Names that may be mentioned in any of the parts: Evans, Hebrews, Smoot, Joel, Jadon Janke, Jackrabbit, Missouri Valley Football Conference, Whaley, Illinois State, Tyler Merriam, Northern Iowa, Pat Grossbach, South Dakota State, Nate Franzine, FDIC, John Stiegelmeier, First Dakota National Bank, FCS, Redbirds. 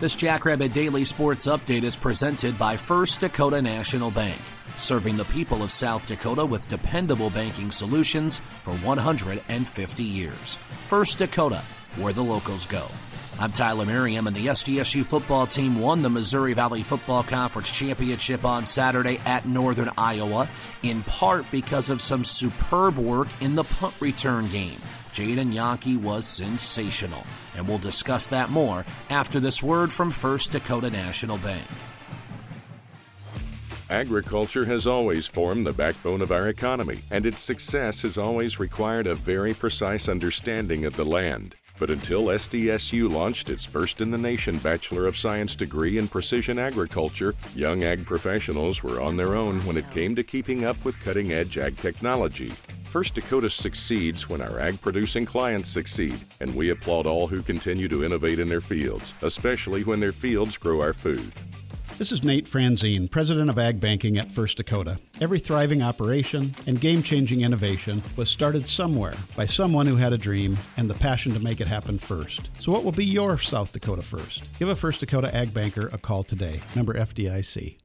This Jackrabbit Daily Sports Update is presented by First Dakota National Bank, serving the people of South Dakota with dependable banking solutions for 150 years. First Dakota, where the locals go. I'm Tyler Merriam, and the SDSU football team won the Missouri Valley Football Conference Championship on Saturday at Northern Iowa, in part because of some superb work in the punt return game. Jadon Janke was sensational, and we'll discuss that more after this word from First Dakota National Bank. Agriculture has always formed the backbone of our economy, and its success has always required a very precise understanding of the land. But until SDSU launched its first-in-the-nation Bachelor of Science degree in precision agriculture, young ag professionals were on their own when it came to keeping up with cutting-edge ag technology. First Dakota succeeds when our ag-producing clients succeed, and we applaud all who continue to innovate in their fields, especially when their fields grow our food. This is Nate Franzine, president of Ag Banking at First Dakota. Every thriving operation and game-changing innovation was started somewhere by someone who had a dream and the passion to make it happen first. So what will be your South Dakota first? Give a First Dakota Ag Banker a call today. Member FDIC.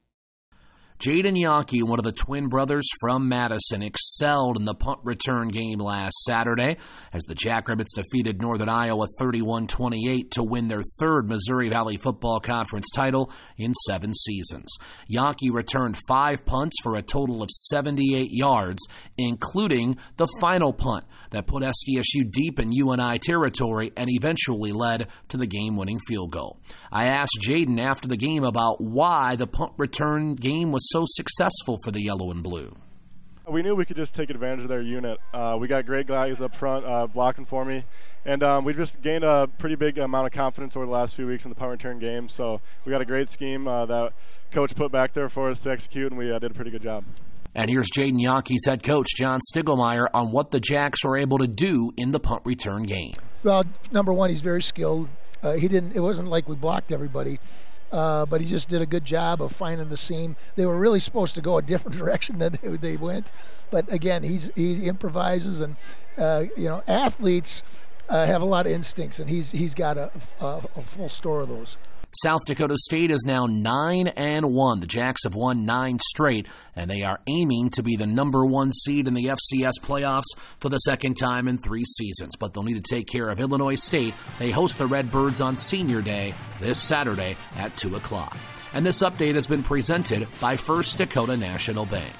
Jadon Janke, one of the twin brothers from Madison, excelled in the punt return game last Saturday as the Jackrabbits defeated Northern Iowa 31-28 to win their third Missouri Valley Football Conference title in 7 seasons. Janke returned 5 punts for a total of 78 yards, including the final punt that put SDSU deep in UNI territory and eventually led to the game-winning field goal. I asked Jadon after the game about why the punt return game was so successful for the yellow and blue. We knew we could just take advantage of their unit. We got great guys up front blocking for me, and we just gained a pretty big amount of confidence over the last few weeks in the punt return game. So we got a great scheme that coach put back there for us to execute, and we did a pretty good job. And here's Jadon Janke's head coach, John Stiegelmeier, on what the Jacks were able to do in the punt return game. Well, number one, he's very skilled. It wasn't like we blocked everybody. But he just did a good job of finding the seam. They were really supposed to go a different direction than they went. But again, he improvises, and athletes have a lot of instincts, and he's got a full store of those. South Dakota State is now 9-1. The Jacks have won 9 straight, and they are aiming to be the number 1 seed in the FCS playoffs for the second time in 3 seasons. But they'll need to take care of Illinois State. They host the Redbirds on Senior Day this Saturday at 2 o'clock. And this update has been presented by First Dakota National Bank.